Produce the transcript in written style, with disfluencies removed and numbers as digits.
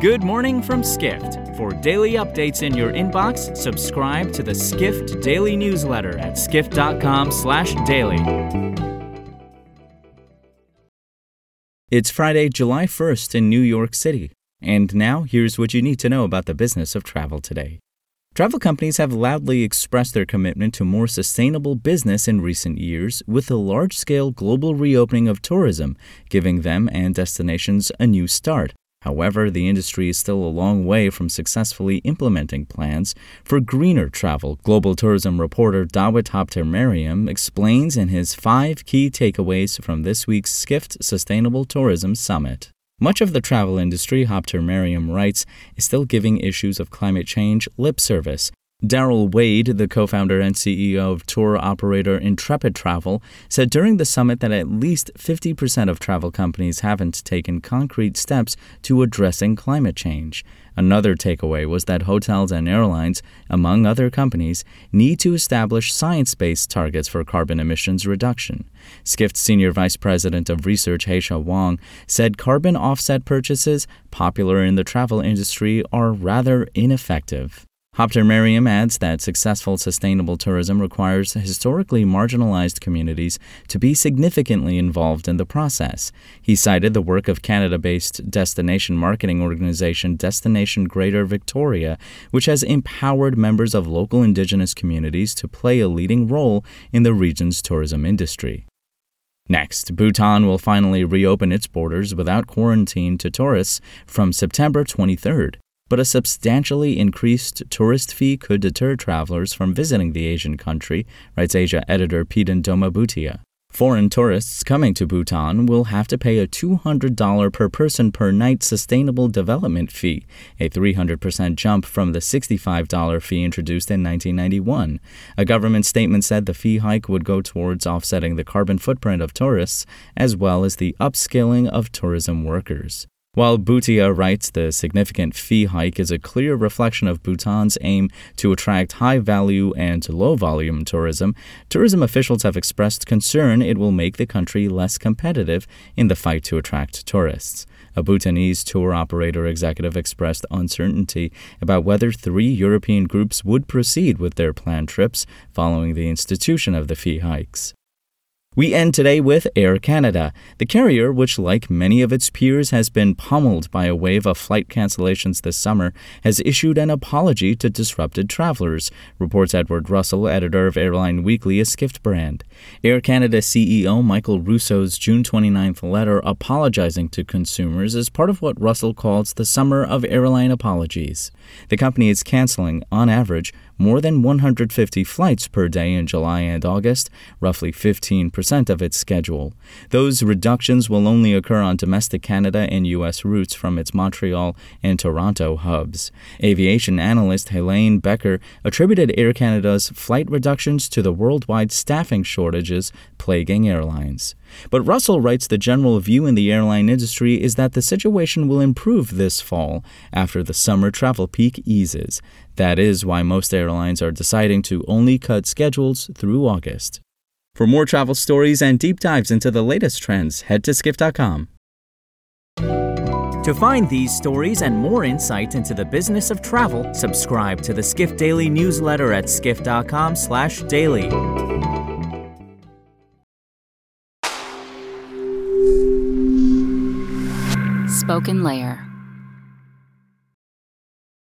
Good morning from Skift. For daily updates in your inbox, subscribe to the Skift Daily Newsletter at skift.com/daily. It's Friday, July 1st in New York City. And now, here's what you need to know about the business of travel today. Travel companies have loudly expressed their commitment to more sustainable business in recent years, with a large-scale global reopening of tourism, giving them and destinations a new start. However, the industry is still a long way from successfully implementing plans for greener travel. Global tourism reporter Dawit Habtemariam explains in his 5 key takeaways from this week's Skift Sustainable Tourism Summit. Much of the travel industry, Habtemariam writes, is still giving issues of climate change lip service. Daryl Wade, the co-founder and CEO of tour operator Intrepid Travel, said during the summit that at least 50% of travel companies haven't taken concrete steps to addressing climate change. Another takeaway was that hotels and airlines, among other companies, need to establish science-based targets for carbon emissions reduction. Skift Senior Vice President of Research Heisha Wong said carbon offset purchases, popular in the travel industry, are rather ineffective. Habtemariam adds that successful sustainable tourism requires historically marginalized communities to be significantly involved in the process. He cited the work of Canada-based destination marketing organization Destination Greater Victoria, which has empowered members of local Indigenous communities to play a leading role in the region's tourism industry. Next, Bhutan will finally reopen its borders without quarantine to tourists from September 23rd. But a substantially increased tourist fee could deter travelers from visiting the Asian country, writes Asia editor Peden Doma Bhutia. Foreign tourists coming to Bhutan will have to pay a $200 per person per night sustainable development fee, a 300% jump from the $65 fee introduced in 1991. A government statement said the fee hike would go towards offsetting the carbon footprint of tourists, as well as the upskilling of tourism workers. While Bhutia writes the significant fee hike is a clear reflection of Bhutan's aim to attract high-value and low-volume tourism, tourism officials have expressed concern it will make the country less competitive in the fight to attract tourists. A Bhutanese tour operator executive expressed uncertainty about whether 3 European groups would proceed with their planned trips following the institution of the fee hikes. We end today with Air Canada. The carrier, which like many of its peers has been pummeled by a wave of flight cancellations this summer, has issued an apology to disrupted travelers, reports Edward Russell, editor of Airline Weekly, a Skift brand. Air Canada CEO Michael Russo's June 29th letter apologizing to consumers is part of what Russell calls the summer of airline apologies. The company is canceling, on average, more than 150 flights per day in July and August, roughly 15% of its schedule. Those reductions will only occur on domestic Canada and U.S. routes from its Montreal and Toronto hubs. Aviation analyst Helene Becker attributed Air Canada's flight reductions to the worldwide staffing shortages plaguing airlines. But Russell writes the general view in the airline industry is that the situation will improve this fall after the summer travel peak eases. That is why most airlines are deciding to only cut schedules through August. For more travel stories and deep dives into the latest trends, head to skift.com. To find these stories and more insight into the business of travel, subscribe to the Skift Daily newsletter at skift.com/daily. Spoken Layer.